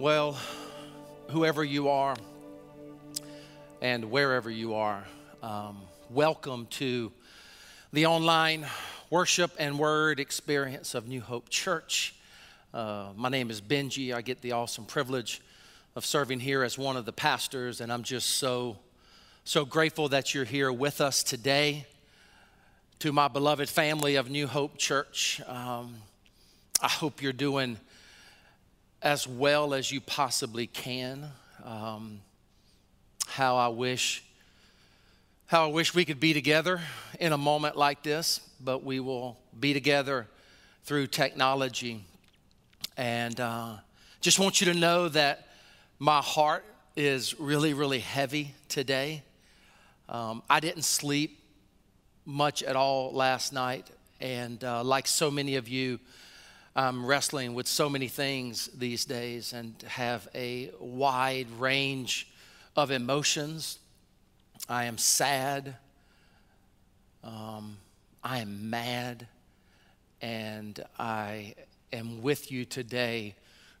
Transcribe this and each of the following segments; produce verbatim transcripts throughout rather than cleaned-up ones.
Well, whoever you are and wherever you are, um, welcome to the online worship and word experience of New Hope Church. Uh, my name is Benji. I get the awesome privilege of serving here as one of the pastors, and I'm just so, so grateful that you're here with us today. To my beloved family of New Hope Church, um, I hope you're doing as well as you possibly can. Um, how I wish, how I wish we could be together in a moment like this, but we will be together through technology. And uh, just want you to know that my heart is really, really heavy today. Um, I didn't sleep much at all last night, and uh, like so many of you, I'm wrestling with so many things these days and have a wide range of emotions. I am sad, um, I am mad, and I am with you today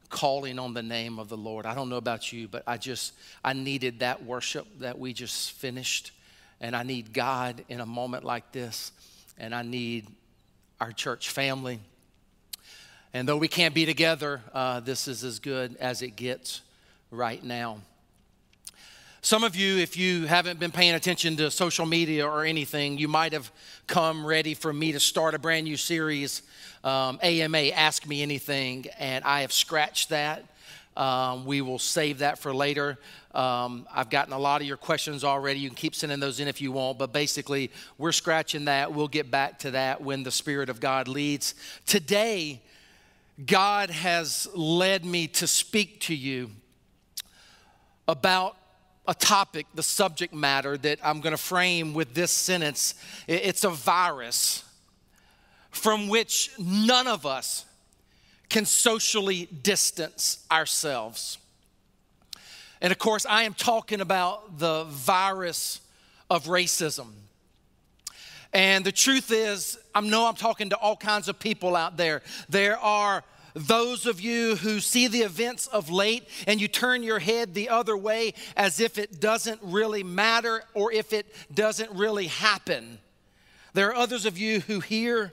calling on the name of the Lord. I don't know about you, but I just, I needed that worship that we just finished, and I need God in a moment like this, and I need our church family. And though we can't be together, uh, this is as good as it gets right now. Some of you, if you haven't been paying attention to social media or anything, you might have come ready for me to start a brand new series, um, A M A, Ask Me Anything, and I have scratched that. Um, we will save that for later. Um, I've gotten a lot of your questions already. You can keep sending those in if you want, but basically we're scratching that. We'll get back to that when the Spirit of God leads. Today, God has led me to speak to you about a topic, the subject matter that I'm going to frame with this sentence. It's a virus from which none of us can socially distance ourselves. And of course, I am talking about the virus of racism. And the truth is, I know I'm talking to all kinds of people out there. There are those of you who see the events of late and you turn your head the other way as if it doesn't really matter or if it doesn't really happen. There are others of you who hear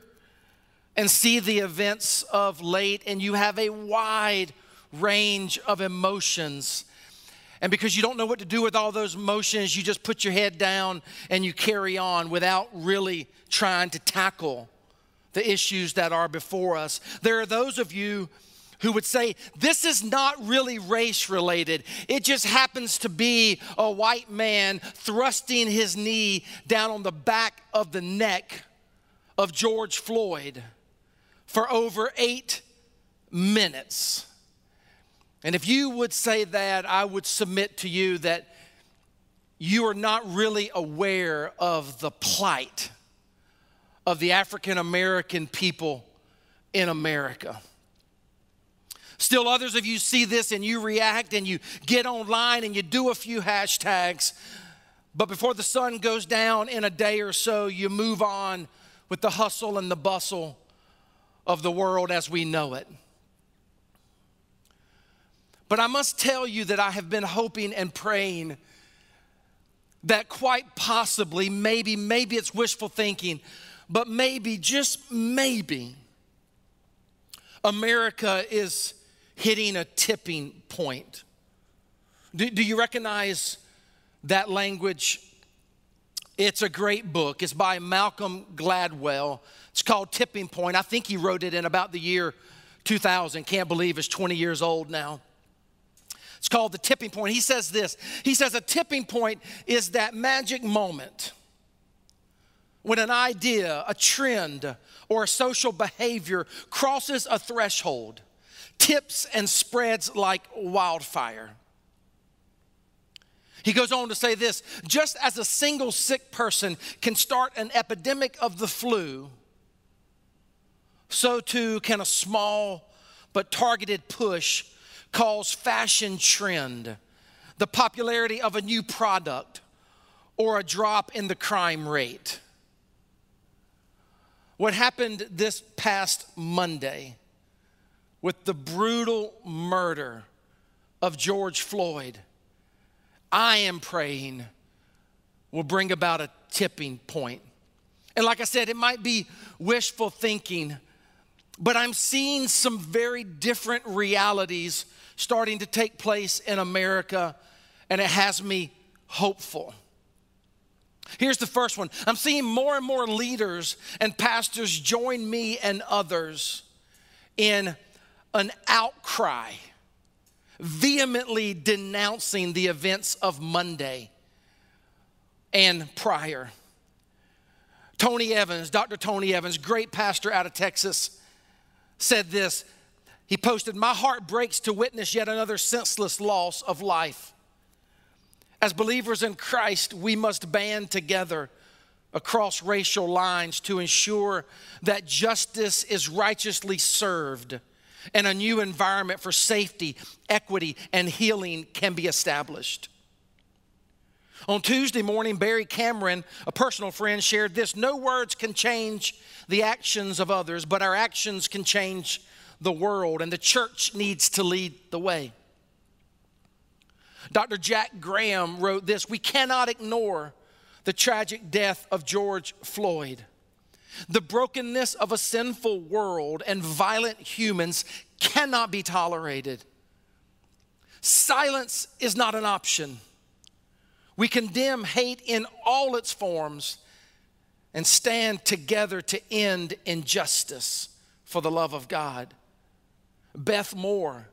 and see the events of late and you have a wide range of emotions. And because you don't know what to do with all those emotions, you just put your head down and you carry on without really trying to tackle the issues that are before us. There are those of you who would say, this is not really race related. It just happens to be a white man thrusting his knee down on the back of the neck of George Floyd for over eight minutes. And if you would say that, I would submit to you that you are not really aware of the plight of the African American people in America. Still others of you see this and you react and you get online and you do a few hashtags, but before the sun goes down in a day or so, you move on with the hustle and the bustle of the world as we know it. But I must tell you that I have been hoping and praying that quite possibly, maybe, maybe it's wishful thinking, but maybe, just maybe, America is hitting a tipping point. Do, do you recognize that language? It's a great book. It's by Malcolm Gladwell. It's called Tipping Point. I think he wrote it in about the year two thousand. Can't believe it's twenty years old now. It's called The Tipping Point. He says this. He says a tipping point is that magic moment when an idea, a trend, or a social behavior crosses a threshold, tips and spreads like wildfire. He goes on to say this. Just as a single sick person can start an epidemic of the flu, so too can a small but targeted push cause fashion trend, the popularity of a new product, or a drop in the crime rate. What happened this past Monday with the brutal murder of George Floyd, I am praying will bring about a tipping point. And like I said, it might be wishful thinking, but I'm seeing some very different realities starting to take place in America, and it has me hopeful. Here's the first one. I'm seeing more and more leaders and pastors join me and others in an outcry, vehemently denouncing the events of Monday and prior. Tony Evans, Doctor Tony Evans, great pastor out of Texas, said this. He posted, "My heart breaks to witness yet another senseless loss of life. As believers in Christ, we must band together across racial lines to ensure that justice is righteously served and a new environment for safety, equity, and healing can be established." On Tuesday morning, Barry Cameron, a personal friend, shared this: "No words can change the actions of others, but our actions can change the world, and the church needs to lead the way." Doctor Jack Graham wrote this: "We cannot ignore the tragic death of George Floyd. The brokenness of a sinful world and violent humans cannot be tolerated. Silence is not an option. We condemn hate in all its forms and stand together to end injustice for the love of God." Beth Moore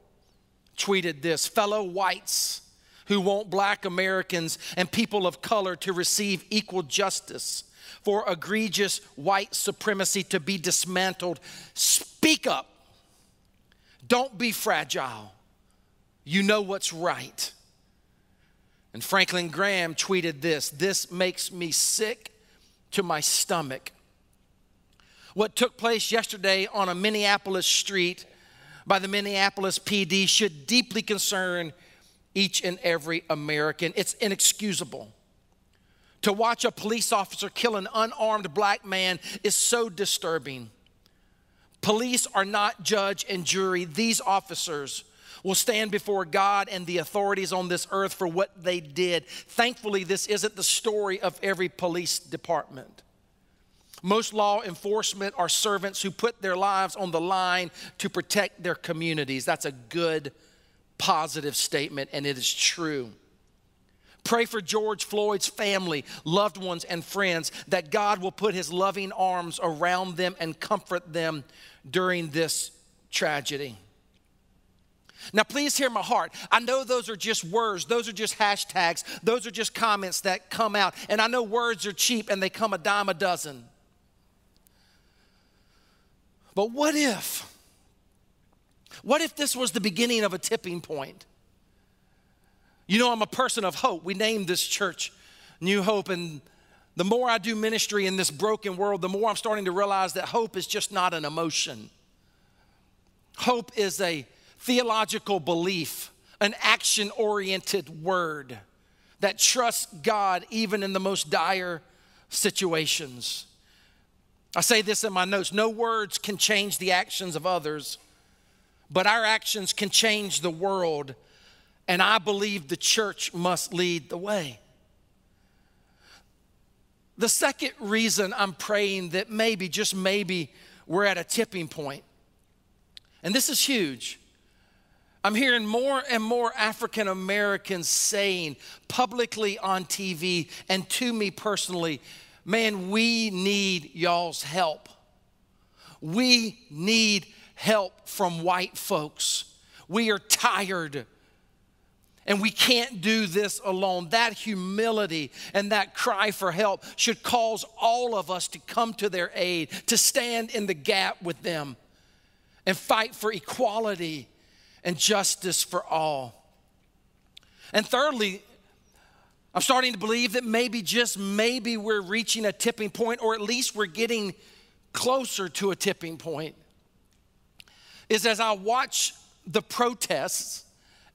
tweeted this: "Fellow whites who want black Americans and people of color to receive equal justice for egregious white supremacy to be dismantled, speak up. Don't be fragile. You know what's right." And Franklin Graham tweeted this: "This makes me sick to my stomach. What took place yesterday on a Minneapolis street by the Minneapolis P D should deeply concern each and every American. It's inexcusable. To watch a police officer kill an unarmed black man is so disturbing. Police are not judge and jury. These officers will stand before God and the authorities on this earth for what they did. Thankfully, this isn't the story of every police department. Most law enforcement are servants who put their lives on the line to protect their communities." That's a good, positive statement, and it is true. Pray for George Floyd's family, loved ones, and friends, that God will put his loving arms around them and comfort them during this tragedy. Now, please hear my heart. I know those are just words. Those are just hashtags. Those are just comments that come out. And I know words are cheap and they come a dime a dozen. But what if, what if this was the beginning of a tipping point? You know, I'm a person of hope. We named this church New Hope, and the more I do ministry in this broken world, the more I'm starting to realize that hope is just not an emotion. Hope is a theological belief, an action-oriented word that trusts God even in the most dire situations. I say this in my notes: "No words can change the actions of others, but our actions can change the world, and I believe the church must lead the way." The second reason I'm praying that maybe, just maybe, we're at a tipping point, and this is huge. I'm hearing more and more African Americans saying publicly on T V and to me personally, "Man, we need y'all's help. We need help from white folks. We are tired and we can't do this alone." That humility and that cry for help should cause all of us to come to their aid, to stand in the gap with them and fight for equality and justice for all. And thirdly, I'm starting to believe that maybe, just maybe, we're reaching a tipping point, or at least we're getting closer to a tipping point. Is as I watch the protests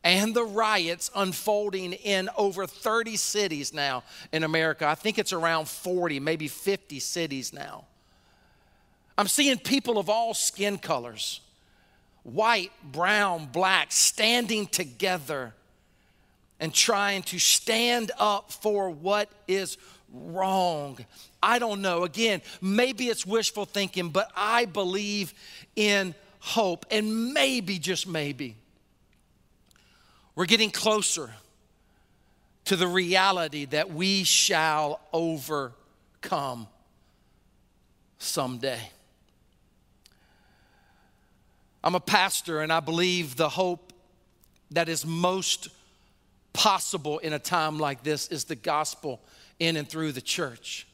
and the riots unfolding in over thirty cities now in America. I think it's around forty, maybe fifty cities now. I'm seeing people of all skin colors, white, brown, black, standing together and trying to stand up for what is wrong. I don't know. Again, maybe it's wishful thinking, but I believe in hope. And maybe, just maybe, we're getting closer to the reality that we shall overcome someday. I'm a pastor, and I believe the hope that is most possible in a time like this is the gospel in and through the church.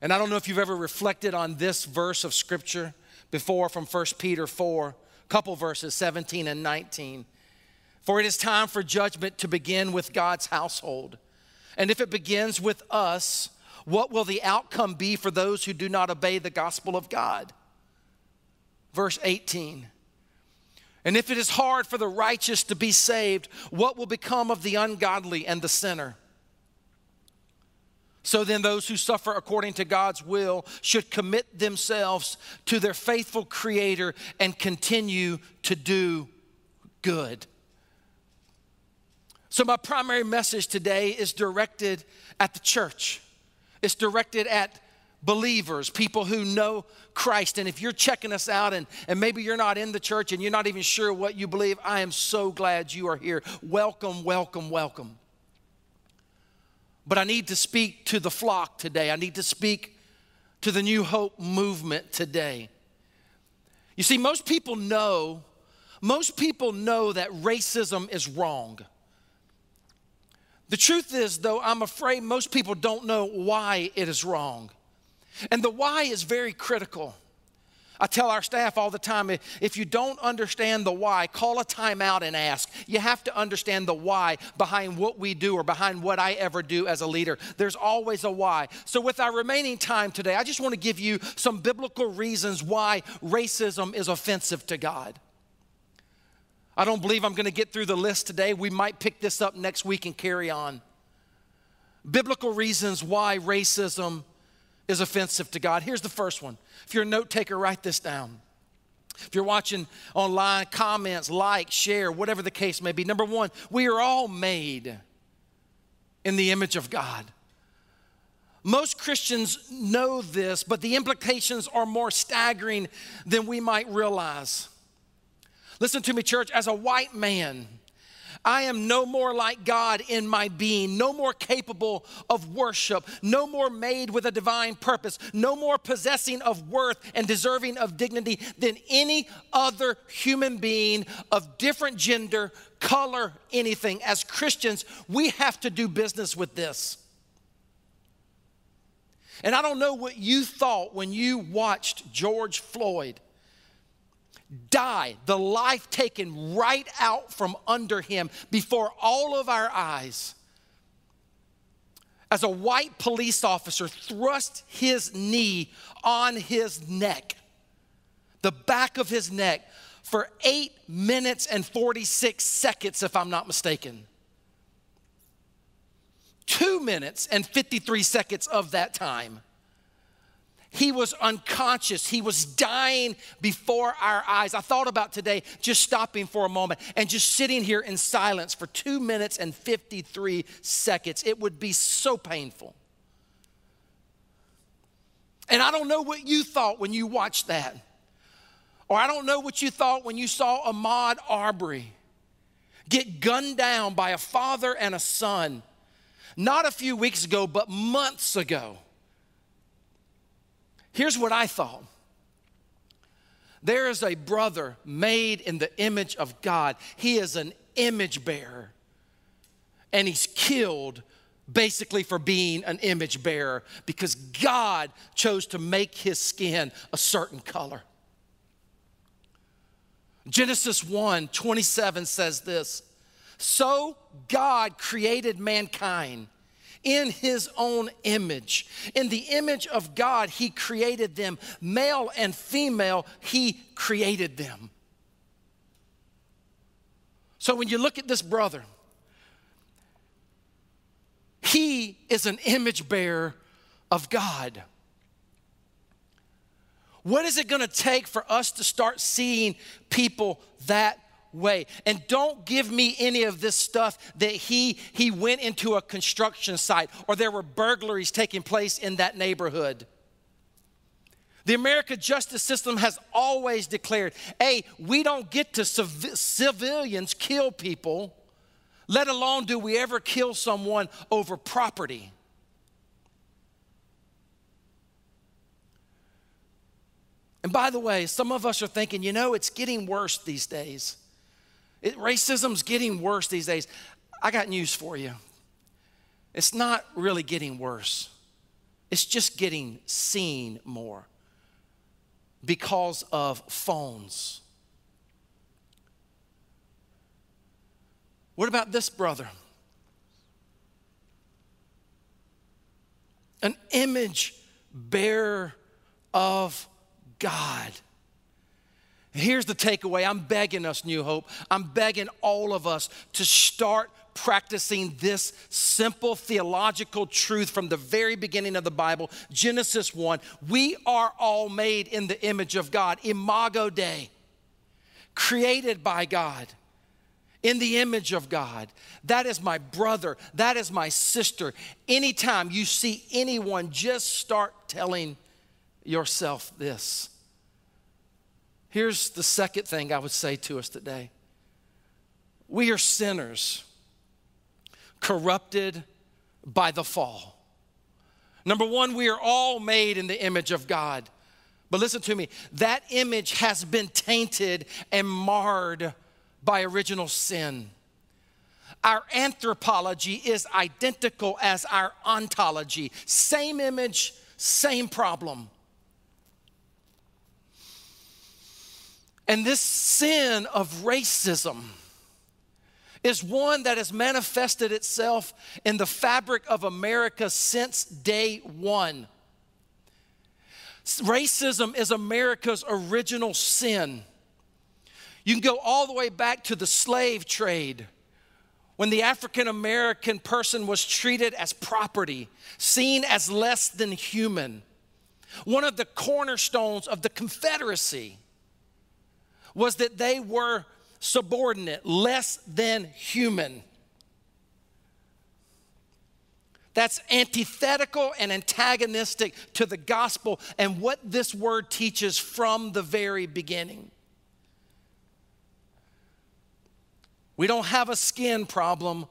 And I don't know if you've ever reflected on this verse of scripture before from First Peter four, a couple verses, seventeen and nineteen. For it is time for judgment to begin with God's household. And if it begins with us, what will the outcome be for those who do not obey the gospel of God? Verse eighteen. And if it is hard for the righteous to be saved, what will become of the ungodly and the sinner? So then those who suffer according to God's will should commit themselves to their faithful Creator and continue to do good. So my primary message today is directed at the church. It's directed at believers, people who know Christ. And if you're checking us out and, and maybe you're not in the church and you're not even sure what you believe, I am so glad you are here. Welcome, welcome, welcome. But I need to speak to the flock today. I need to speak to the New Hope movement today. You see, most people know, most people know that racism is wrong. The truth is, though, I'm afraid most people don't know why it is wrong. And the why is very critical. I tell our staff all the time, if you don't understand the why, call a timeout and ask. You have to understand the why behind what we do or behind what I ever do as a leader. There's always a why. So with our remaining time today, I just want to give you some biblical reasons why racism is offensive to God. I don't believe I'm going to get through the list today. We might pick this up next week and carry on. Biblical reasons why racism is offensive to God. Here's the first one. If you're a note taker, write this down. If you're watching online, comments, like, share, whatever the case may be. Number one, we are all made in the image of God. Most Christians know this, but the implications are more staggering than we might realize. Listen to me, church, as a white man, I am no more like God in my being, no more capable of worship, no more made with a divine purpose, no more possessing of worth and deserving of dignity than any other human being of different gender, color, anything. As Christians, we have to do business with this. And I don't know what you thought when you watched George Floyd die, the life taken right out from under him before all of our eyes, as a white police officer thrust his knee on his neck, the back of his neck, for eight minutes and forty-six seconds, if I'm not mistaken. two minutes and fifty-three seconds of that time, he was unconscious. He was dying before our eyes. I thought about today just stopping for a moment and just sitting here in silence for two minutes and fifty-three seconds. It would be so painful. And I don't know what you thought when you watched that. Or I don't know what you thought when you saw Ahmaud Arbery get gunned down by a father and a son, not a few weeks ago, but months ago. Here's what I thought. There is a brother made in the image of God. He is an image bearer. And he's killed basically for being an image bearer because God chose to make his skin a certain color. Genesis one twenty-seven says this. So God created mankind in his own image. In the image of God, he created them. Male and female, he created them. So when you look at this brother, he is an image bearer of God. What is it going to take for us to start seeing people that way? And don't give me any of this stuff that he he went into a construction site or there were burglaries taking place in that neighborhood. The American justice system has always declared, hey, we don't get to civ- civilians kill people, let alone do we ever kill someone over property. And by the way, some of us are thinking, you know, it's getting worse these days. It, racism's getting worse these days. I got news for you. It's not really getting worse. It's just getting seen more because of phones. What about this brother? An image bearer of God. Here's the takeaway. I'm begging us, New Hope. I'm begging all of us to start practicing this simple theological truth from the very beginning of the Bible, Genesis one. We are all made in the image of God, Imago Dei, created by God, in the image of God. That is my brother. That is my sister. Anytime you see anyone, just start telling yourself this. Here's the second thing I would say to us today. We are sinners, corrupted by the fall. Number one, we are all made in the image of God. But listen to me, that image has been tainted and marred by original sin. Our anthropology is identical as our ontology. Same image, same problem. And this sin of racism is one that has manifested itself in the fabric of America since day one. Racism is America's original sin. You can go all the way back to the slave trade, when the African American person was treated as property, seen as less than human. One of the cornerstones of the Confederacy was that they were subordinate, less than human. That's antithetical and antagonistic to the gospel and what this word teaches from the very beginning. We don't have a skin problem.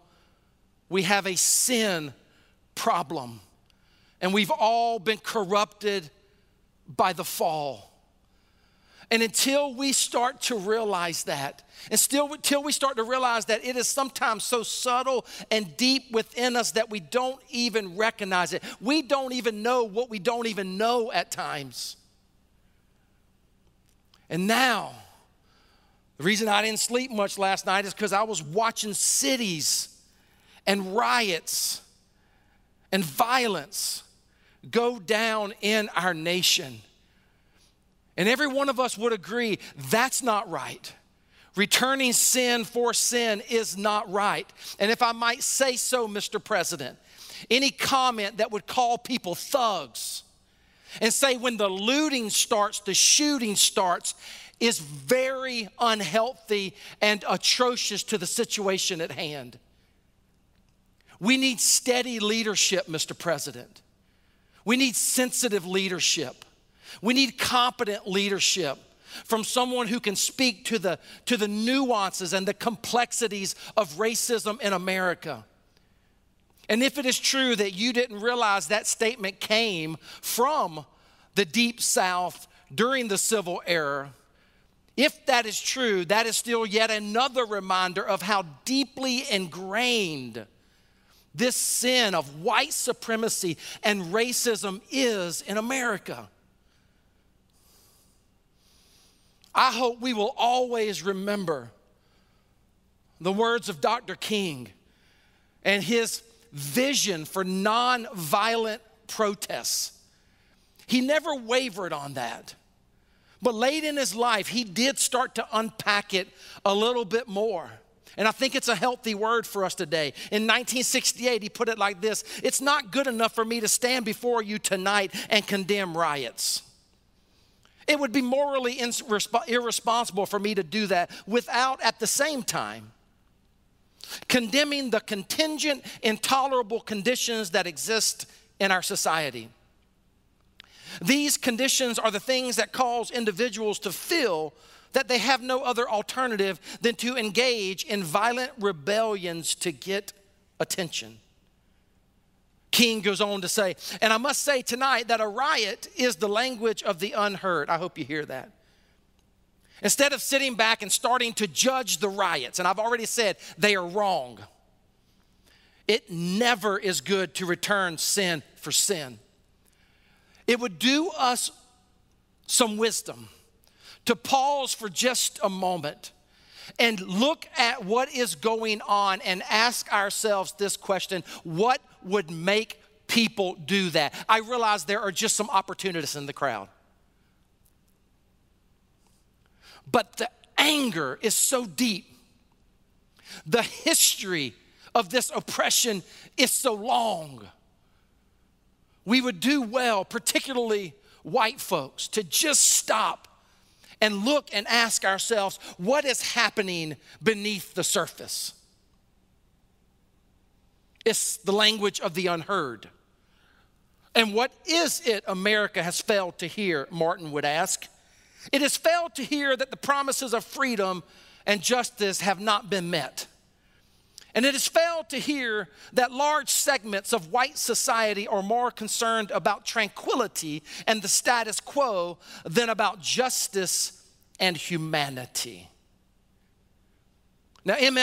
We have a sin problem. And we've all been corrupted by the fall. And until we start to realize that, and still until we start to realize that it is sometimes so subtle and deep within us that we don't even recognize it. We don't even know what we don't even know at times. And now, the reason I didn't sleep much last night is because I was watching cities and riots and violence go down in our nation. And every one of us would agree that's not right. Returning sin for sin is not right. And if I might say so, Mister President, any comment that would call people thugs and say when the looting starts, the shooting starts, is very unhealthy and atrocious to the situation at hand. We need steady leadership, Mister President. We need sensitive leadership. We need competent leadership from someone who can speak to the, to the nuances and the complexities of racism in America. And if it is true that you didn't realize that statement came from the Deep South during the Civil Era, if that is true, that is still yet another reminder of how deeply ingrained this sin of white supremacy and racism is in America. I hope we will always remember the words of Doctor King and his vision for nonviolent protests. He never wavered on that. But late in his life, he did start to unpack it a little bit more. And I think it's a healthy word for us today. In nineteen sixty-eight, he put it like this: it's not good enough for me to stand before you tonight and condemn riots. It would be morally irresponsible for me to do that without at the same time condemning the contingent, intolerable conditions that exist in our society. These conditions are the things that cause individuals to feel that they have no other alternative than to engage in violent rebellions to get attention. King goes on to say, and I must say tonight that a riot is the language of the unheard. I hope you hear that. Instead of sitting back and starting to judge the riots, and I've already said they are wrong, it never is good to return sin for sin. It would do us some wisdom to pause for just a moment and look at what is going on and ask ourselves this question: what would make people do that? I realize there are just some opportunists in the crowd, but the anger is so deep. The history of this oppression is so long. We would do well, particularly white folks, to just stop and look and ask ourselves, what is happening beneath the surface? It's the language of the unheard. And what is it America has failed to hear, Martin would ask? It has failed to hear that the promises of freedom and justice have not been met. And it has failed to hear that large segments of white society are more concerned about tranquility and the status quo than about justice and humanity. Now, M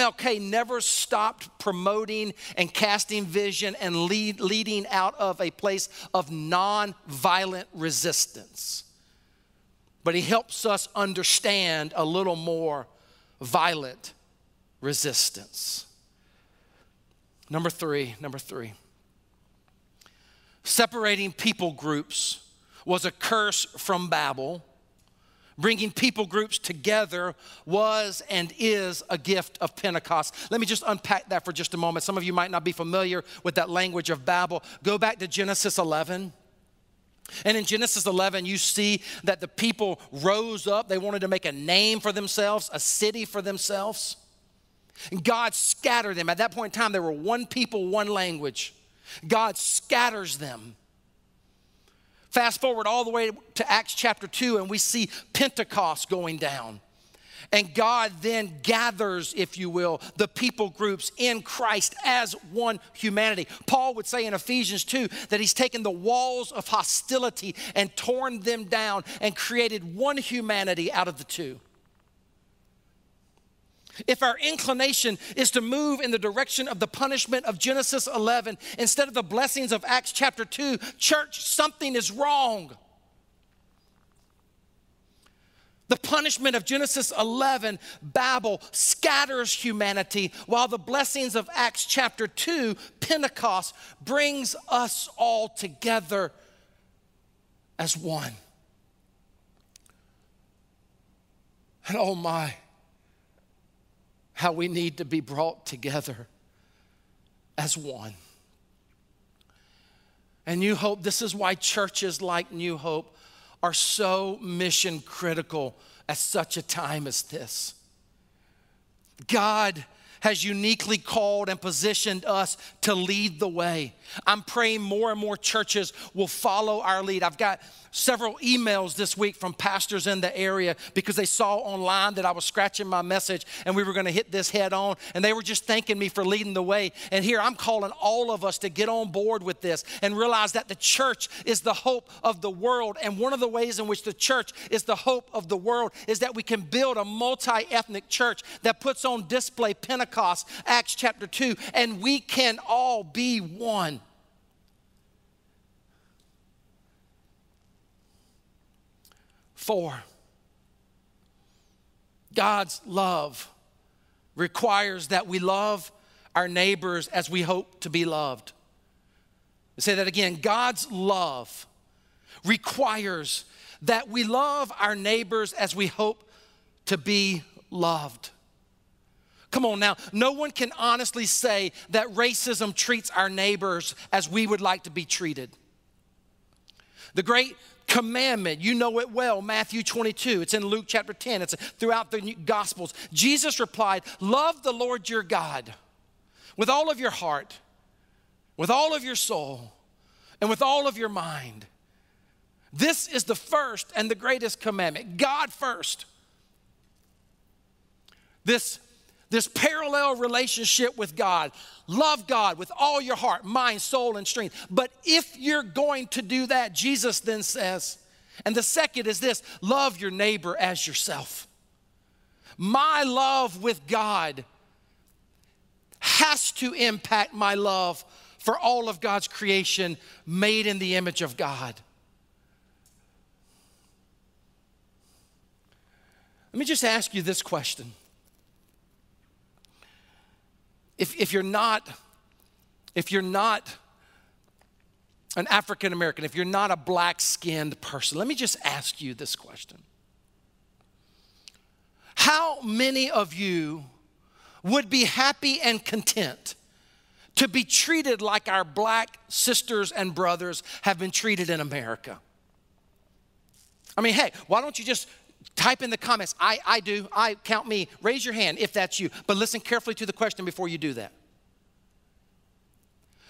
L K never stopped promoting and casting vision and lead, leading out of a place of nonviolent resistance. But he helps us understand a little more violent resistance. Number three, number three. Separating people groups was a curse from Babel. Bringing people groups together was and is a gift of Pentecost. Let me just unpack that for just a moment. Some of you might not be familiar with that language of Babel. Go back to Genesis eleven. And in Genesis eleven, you see that the people rose up. They wanted to make a name for themselves, a city for themselves. And God scattered them. At that point in time, there were one people, one language. God scatters them. Fast forward all the way to Acts chapter two, and we see Pentecost going down. And God then gathers, if you will, the people groups in Christ as one humanity. Paul would say in Ephesians two that he's taken the walls of hostility and torn them down and created one humanity out of the two. If our inclination is to move in the direction of the punishment of Genesis eleven instead of the blessings of Acts chapter two, church, something is wrong. The punishment of Genesis eleven, Babel, scatters humanity, while the blessings of Acts chapter two, Pentecost, brings us all together as one. And oh my, how we need to be brought together as one. And New Hope, this is why churches like New Hope are so mission critical at such a time as this. God has uniquely called and positioned us to lead the way. I'm praying more and more churches will follow our lead. I've got several emails this week from pastors in the area because they saw online that I was scratching my message and we were going to hit this head on, and they were just thanking me for leading the way. And here I'm calling all of us to get on board with this and realize that the church is the hope of the world. And one of the ways in which the church is the hope of the world is that we can build a multi-ethnic church that puts on display Pentecost, Acts chapter two, and we can all be one. Four, God's love requires that we love our neighbors as we hope to be loved. I'll say that again. God's love requires that we love our neighbors as we hope to be loved. Come on now, no one can honestly say that racism treats our neighbors as we would like to be treated. The great commandment. You know it well, Matthew twenty-two. It's in Luke chapter ten. It's throughout the Gospels. Jesus replied, love the Lord your God with all of your heart, with all of your soul, and with all of your mind. This is the first and the greatest commandment, God first. This, this parallel relationship with God. Love God with all your heart, mind, soul, and strength. But if you're going to do that, Jesus then says, and the second is this, love your neighbor as yourself. My love with God has to impact my love for all of God's creation made in the image of God. Let me just ask you this question. If, if you're not, if you're not an African American, if you're not a black-skinned person, let me just ask you this question. How many of you would be happy and content to be treated like our black sisters and brothers have been treated in America? I mean, hey, why don't you just type in the comments, I, I do, I count me, raise your hand if that's you. But listen carefully to the question before you do that.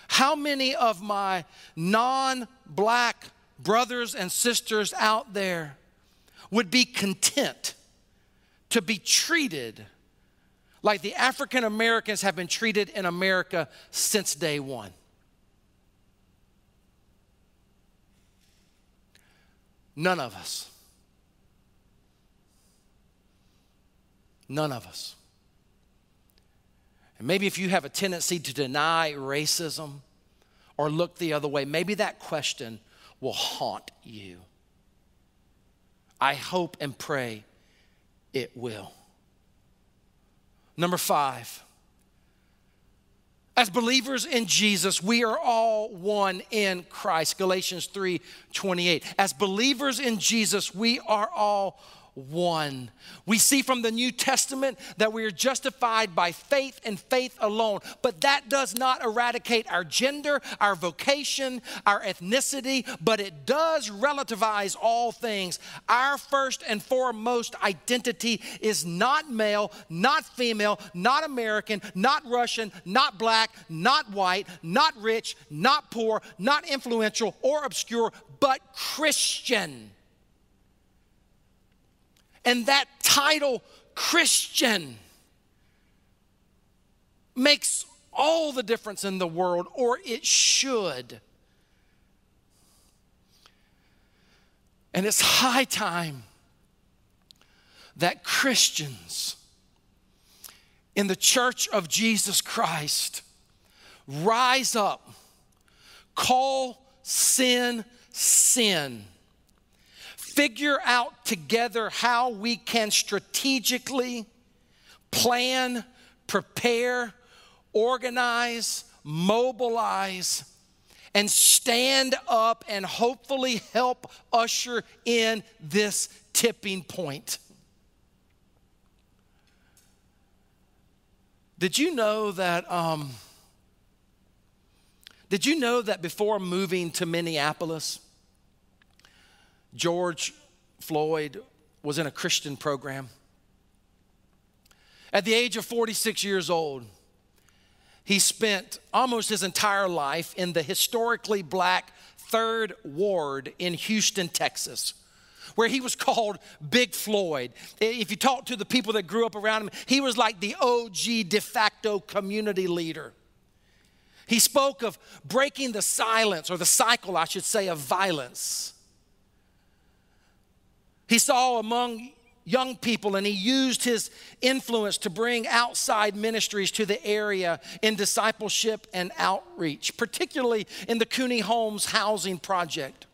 How many of my non-black brothers and sisters out there would be content to be treated like the African Americans have been treated in America since day one? None of us. None of us. And maybe if you have a tendency to deny racism or look the other way, maybe that question will haunt you. I hope and pray it will. Number five, as believers in Jesus, we are all one in Christ. Galatians three twenty-eight. As believers in Jesus, we are all one. We see from the New Testament that we are justified by faith and faith alone, but that does not eradicate our gender, our vocation, our ethnicity, but it does relativize all things. Our first and foremost identity is not male, not female, not American, not Russian, not black, not white, not rich, not poor, not influential or obscure, but Christian. And that title, Christian, makes all the difference in the world, or it should. And it's high time that Christians in the Church of Jesus Christ rise up, call sin, sin. Figure out together how we can strategically plan, prepare, organize, mobilize, and stand up and hopefully help usher in this tipping point. Did you know that, um, did you know that before moving to Minneapolis, George Floyd was in a Christian program? At the age of forty-six years old, he spent almost his entire life in the historically black Third Ward in Houston, Texas, where he was called Big Floyd. If you talk to the people that grew up around him, he was like the O G de facto community leader. He spoke of breaking the silence, or the cycle, I should say, of violence. He saw among young people, and he used his influence to bring outside ministries to the area in discipleship and outreach, particularly in the Cooney Homes housing project.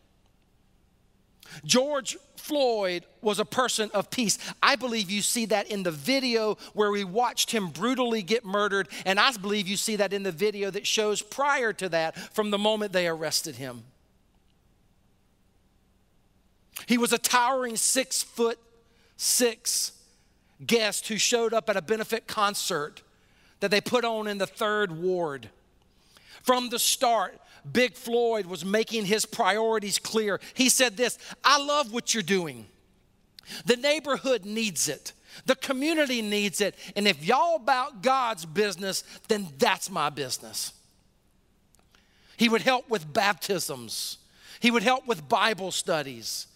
George Floyd was a person of peace. I believe you see that in the video where we watched him brutally get murdered, and I believe you see that in the video that shows prior to that, from the moment they arrested him. He was a towering six foot six guest who showed up at a benefit concert that they put on in the Third Ward. From the start, Big Floyd was making his priorities clear. He said this, I love what you're doing. The neighborhood needs it. The community needs it. And if y'all about God's business, then that's my business. He would help with baptisms. He would help with Bible studies.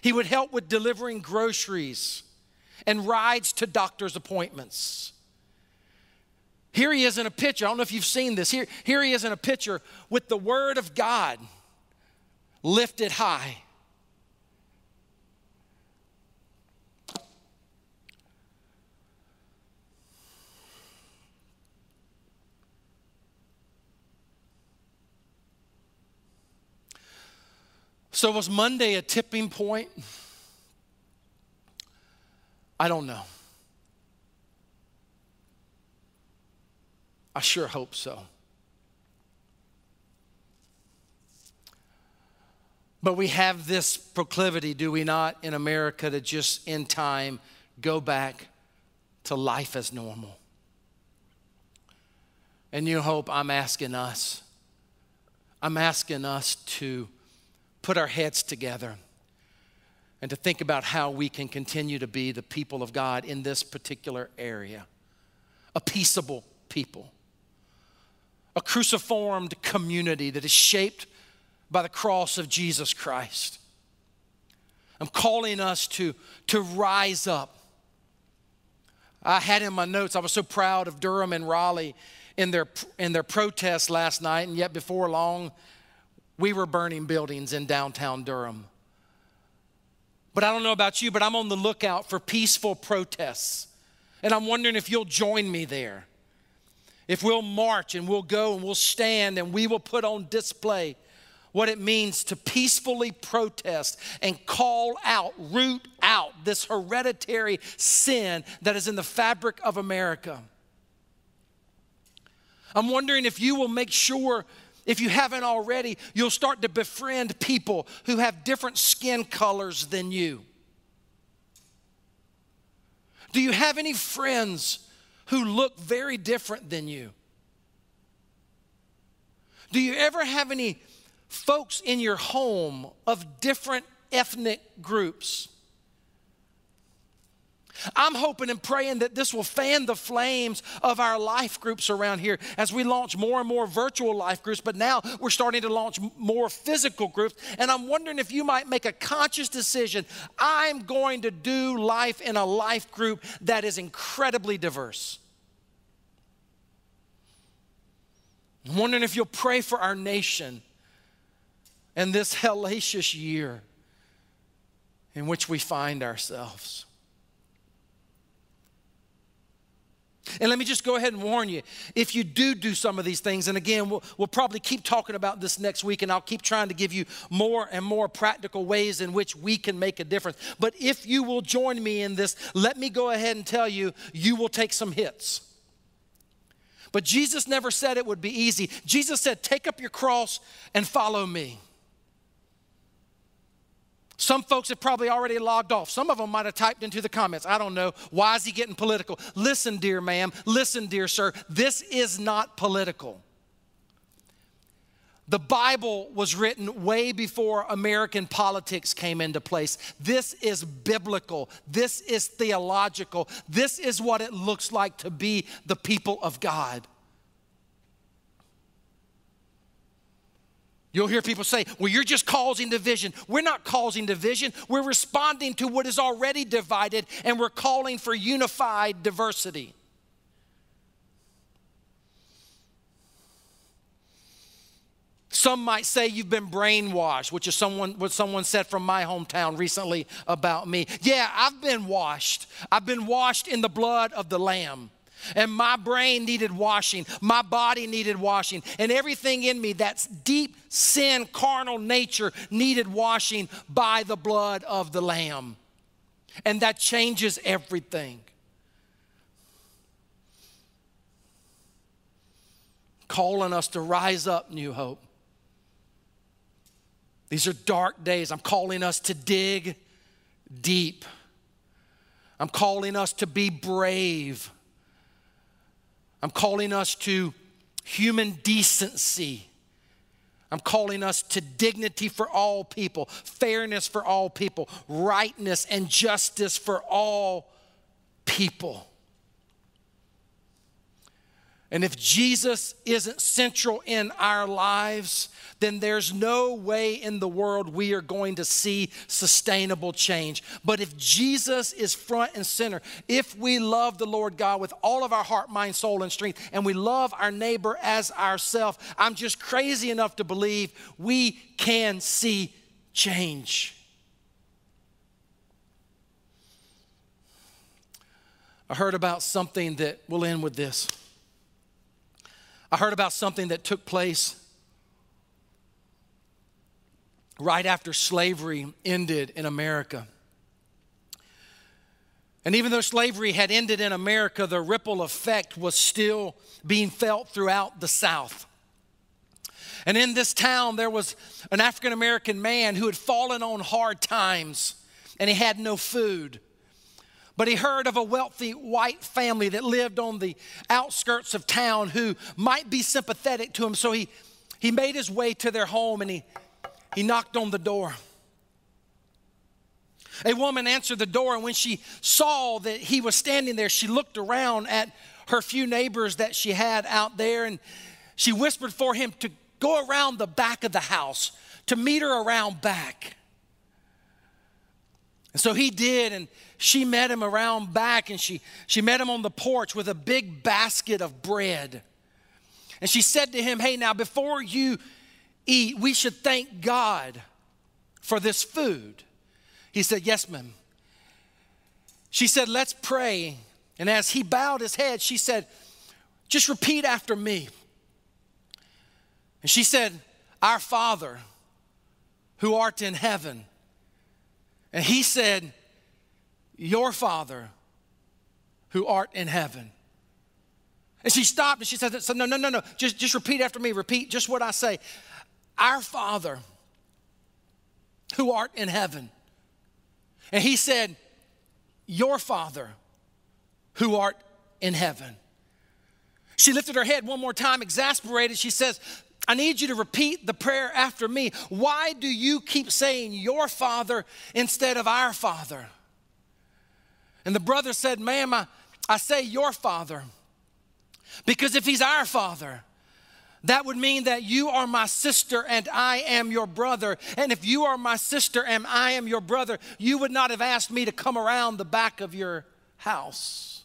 He would help with delivering groceries and rides to doctor's appointments. Here he is in a picture. I don't know if you've seen this. Here, here he is in a picture with the Word of God lifted high. So was Monday a tipping point? I don't know. I sure hope so. But we have this proclivity, do we not, in America to just in time go back to life as normal. And New Hope, I'm asking us, I'm asking us to put our heads together and to think about how we can continue to be the people of God in this particular area. A peaceable people. A cruciformed community that is shaped by the cross of Jesus Christ. I'm calling us to, to rise up. I had in my notes, I was so proud of Durham and Raleigh in their, in their protest last night, and yet before long, we were burning buildings in downtown Durham. But I don't know about you, but I'm on the lookout for peaceful protests. And I'm wondering if you'll join me there. If we'll march and we'll go and we'll stand and we will put on display what it means to peacefully protest and call out, root out this hereditary sin that is in the fabric of America. I'm wondering if you will make sure, if you haven't already, you'll start to befriend people who have different skin colors than you. Do you have any friends who look very different than you? Do you ever have any folks in your home of different ethnic groups? I'm hoping and praying that this will fan the flames of our life groups around here as we launch more and more virtual life groups, but now we're starting to launch more physical groups, and I'm wondering if you might make a conscious decision. I'm going to do life in a life group that is incredibly diverse. I'm wondering if you'll pray for our nation in this hellacious year in which we find ourselves. And let me just go ahead and warn you, if you do do some of these things, and again, we'll, we'll probably keep talking about this next week, and I'll keep trying to give you more and more practical ways in which we can make a difference. But if you will join me in this, let me go ahead and tell you, you will take some hits. But Jesus never said it would be easy. Jesus said, take up your cross and follow me. Some folks have probably already logged off. Some of them might have typed into the comments, I don't know, why is he getting political? Listen, dear ma'am, listen, dear sir, this is not political. The Bible was written way before American politics came into place. This is biblical. This is theological. This is what it looks like to be the people of God. You'll hear people say, well, you're just causing division. We're not causing division. We're responding to what is already divided, and we're calling for unified diversity. Some might say you've been brainwashed, which is someone, what someone said from my hometown recently about me. Yeah, I've been washed. I've been washed in the blood of the Lamb. And my brain needed washing. My body needed washing. And everything in me, that's deep sin, carnal nature, needed washing by the blood of the Lamb. And that changes everything. Calling us to rise up, New Hope. These are dark days. I'm calling us to dig deep. I'm calling us to be brave. I'm calling us to human decency. I'm calling us to dignity for all people, fairness for all people, rightness and justice for all people. And if Jesus isn't central in our lives, then there's no way in the world we are going to see sustainable change. But if Jesus is front and center, if we love the Lord God with all of our heart, mind, soul, and strength, and we love our neighbor as ourselves, I'm just crazy enough to believe we can see change. I heard about something that, we'll end with this. I heard about something that took place right after slavery ended in America. And even though slavery had ended in America, the ripple effect was still being felt throughout the South. And in this town, there was an African-American man who had fallen on hard times, and he had no food. But he heard of a wealthy white family that lived on the outskirts of town who might be sympathetic to him. So he, he made his way to their home and he, he knocked on the door. A woman answered the door, and when she saw that he was standing there, she looked around at her few neighbors that she had out there, and she whispered for him to go around the back of the house, to meet her around back. And so he did, and she met him around back, and she, she met him on the porch with a big basket of bread. And she said to him, "Hey, now before you eat, we should thank God for this food." He said, "Yes, ma'am." She said, "Let's pray." And as he bowed his head, she said, "Just repeat after me." And she said, "Our Father, who art in heaven." And he said, "Your Father who art in heaven." And she stopped and she said, so no, no, no, no, just, just repeat after me. Repeat just what I say. "Our Father who art in heaven." And he said, "Your Father who art in heaven." She lifted her head one more time, exasperated. She says, "I need you to repeat the prayer after me. Why do you keep saying your Father instead of our Father?" And the brother said, "Ma'am, I, I say your Father because if he's our Father, that would mean that you are my sister and I am your brother. And if you are my sister and I am your brother, you would not have asked me to come around the back of your house."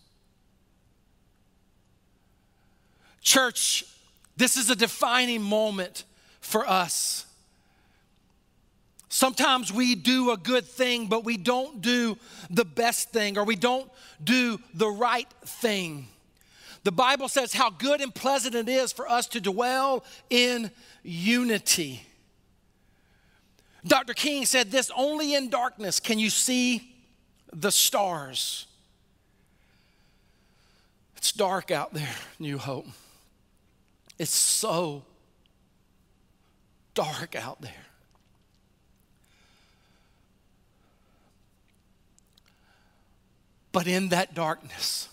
Church, this is a defining moment for us. Sometimes we do a good thing, but we don't do the best thing, or we don't do the right thing. The Bible says how good and pleasant it is for us to dwell in unity. Doctor King said this, "Only in darkness can you see the stars." It's dark out there, New Hope. It's so dark out there. But in that darkness,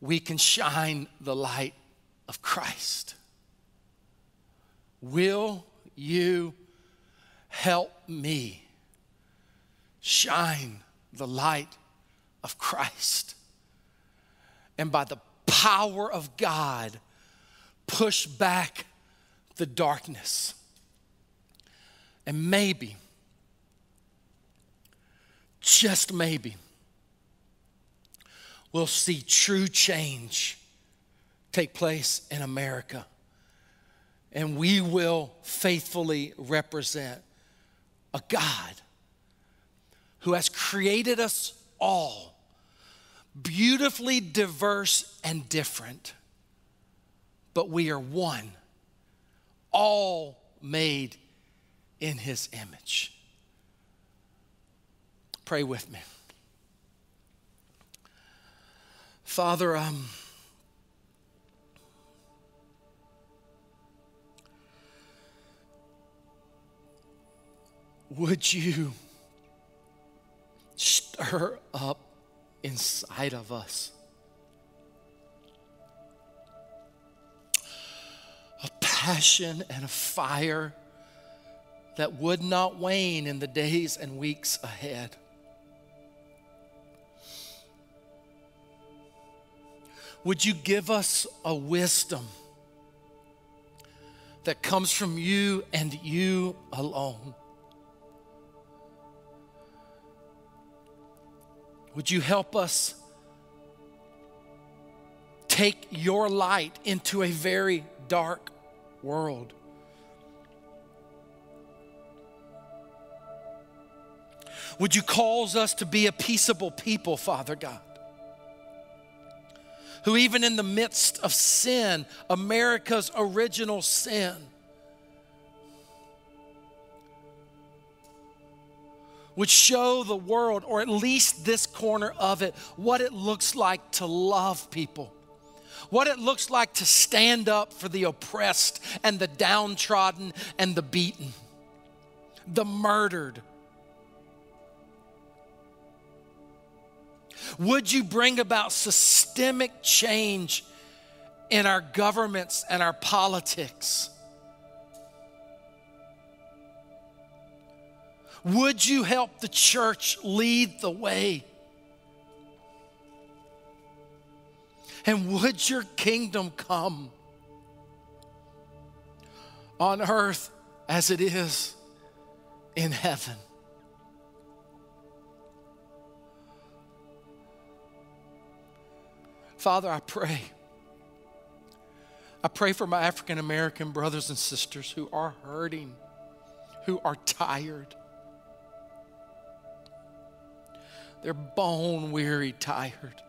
we can shine the light of Christ. Will you help me shine the light of Christ? And by the power of God, push back the darkness. And maybe, just maybe, we'll see true change take place in America. And we will faithfully represent a God who has created us all beautifully diverse and different, but we are one, all made in his image. Pray with me. Father, um, would you stir up inside of us passion and a fire that would not wane in the days and weeks ahead. Would you give us a wisdom that comes from you and you alone? Would you help us take your light into a very dark world? Would you cause us to be a peaceable people, Father God, who even in the midst of sin, America's original sin, would show the world, or at least this corner of it, what it looks like to love people, what it looks like to stand up for the oppressed and the downtrodden and the beaten, the murdered. Would you bring about systemic change in our governments and our politics? Would you help the church lead the way? And would your kingdom come on earth as it is in heaven? Father, I pray. I pray for my African American brothers and sisters who are hurting, who are tired. They're bone weary, tired.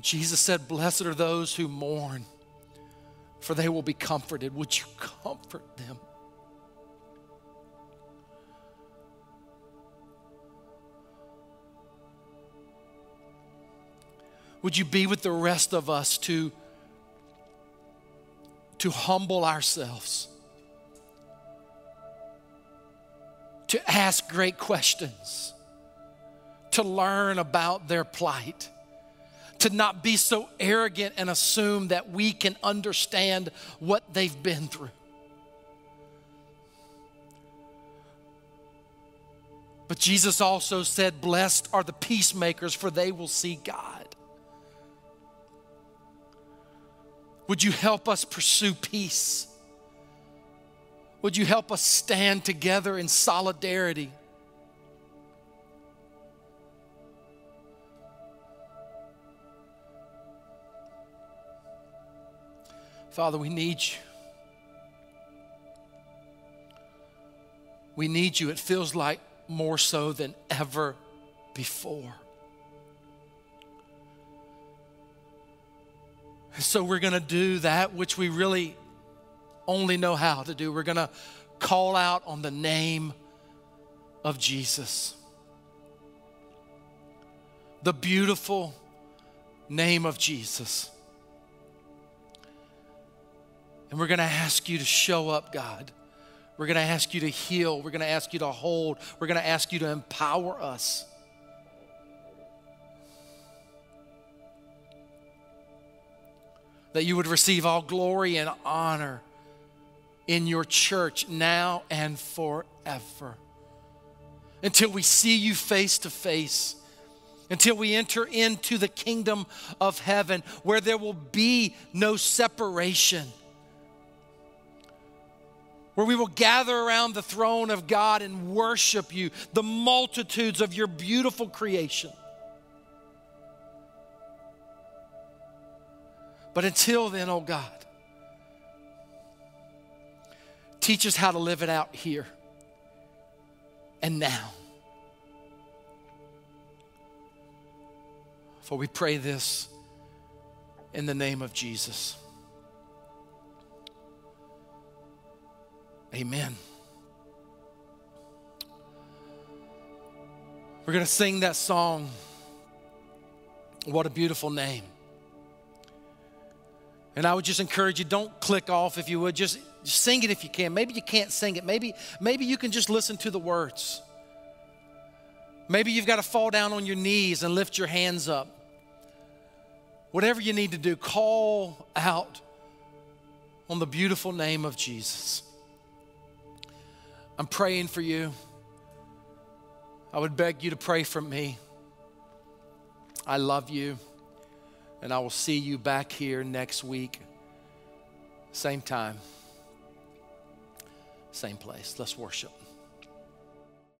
Jesus said, "Blessed are those who mourn, for they will be comforted." Would you comfort them? Would you be with the rest of us to, to humble ourselves, to ask great questions, to learn about their plight, to not be so arrogant and assume that we can understand what they've been through, but Jesus also said, "Blessed are the peacemakers, for they will see God." Would you help us pursue peace? Would you help us stand together in solidarity? Father, we need you. We need you. It feels like more so than ever before. So we're going to do that which we really only know how to do. We're going to call out on the name of Jesus. The beautiful name of Jesus. And we're going to ask you to show up, God. We're going to ask you to heal. We're going to ask you to hold. We're going to ask you to empower us. That you would receive all glory and honor in your church now and forever. Until we see you face to face. Until we enter into the kingdom of heaven where there will be no separation. Where we will gather around the throne of God and worship you, the multitudes of your beautiful creation. But until then, oh God, teach us how to live it out here and now. For we pray this in the name of Jesus. Amen. We're going to sing that song, "What a Beautiful Name." And I would just encourage you, don't click off if you would. Just sing it if you can. Maybe you can't sing it. Maybe, maybe you can just listen to the words. Maybe you've got to fall down on your knees and lift your hands up. Whatever you need to do, call out on the beautiful name of Jesus. I'm praying for you. I would beg you to pray for me. I love you, and I will see you back here next week. Same time, same place. Let's worship.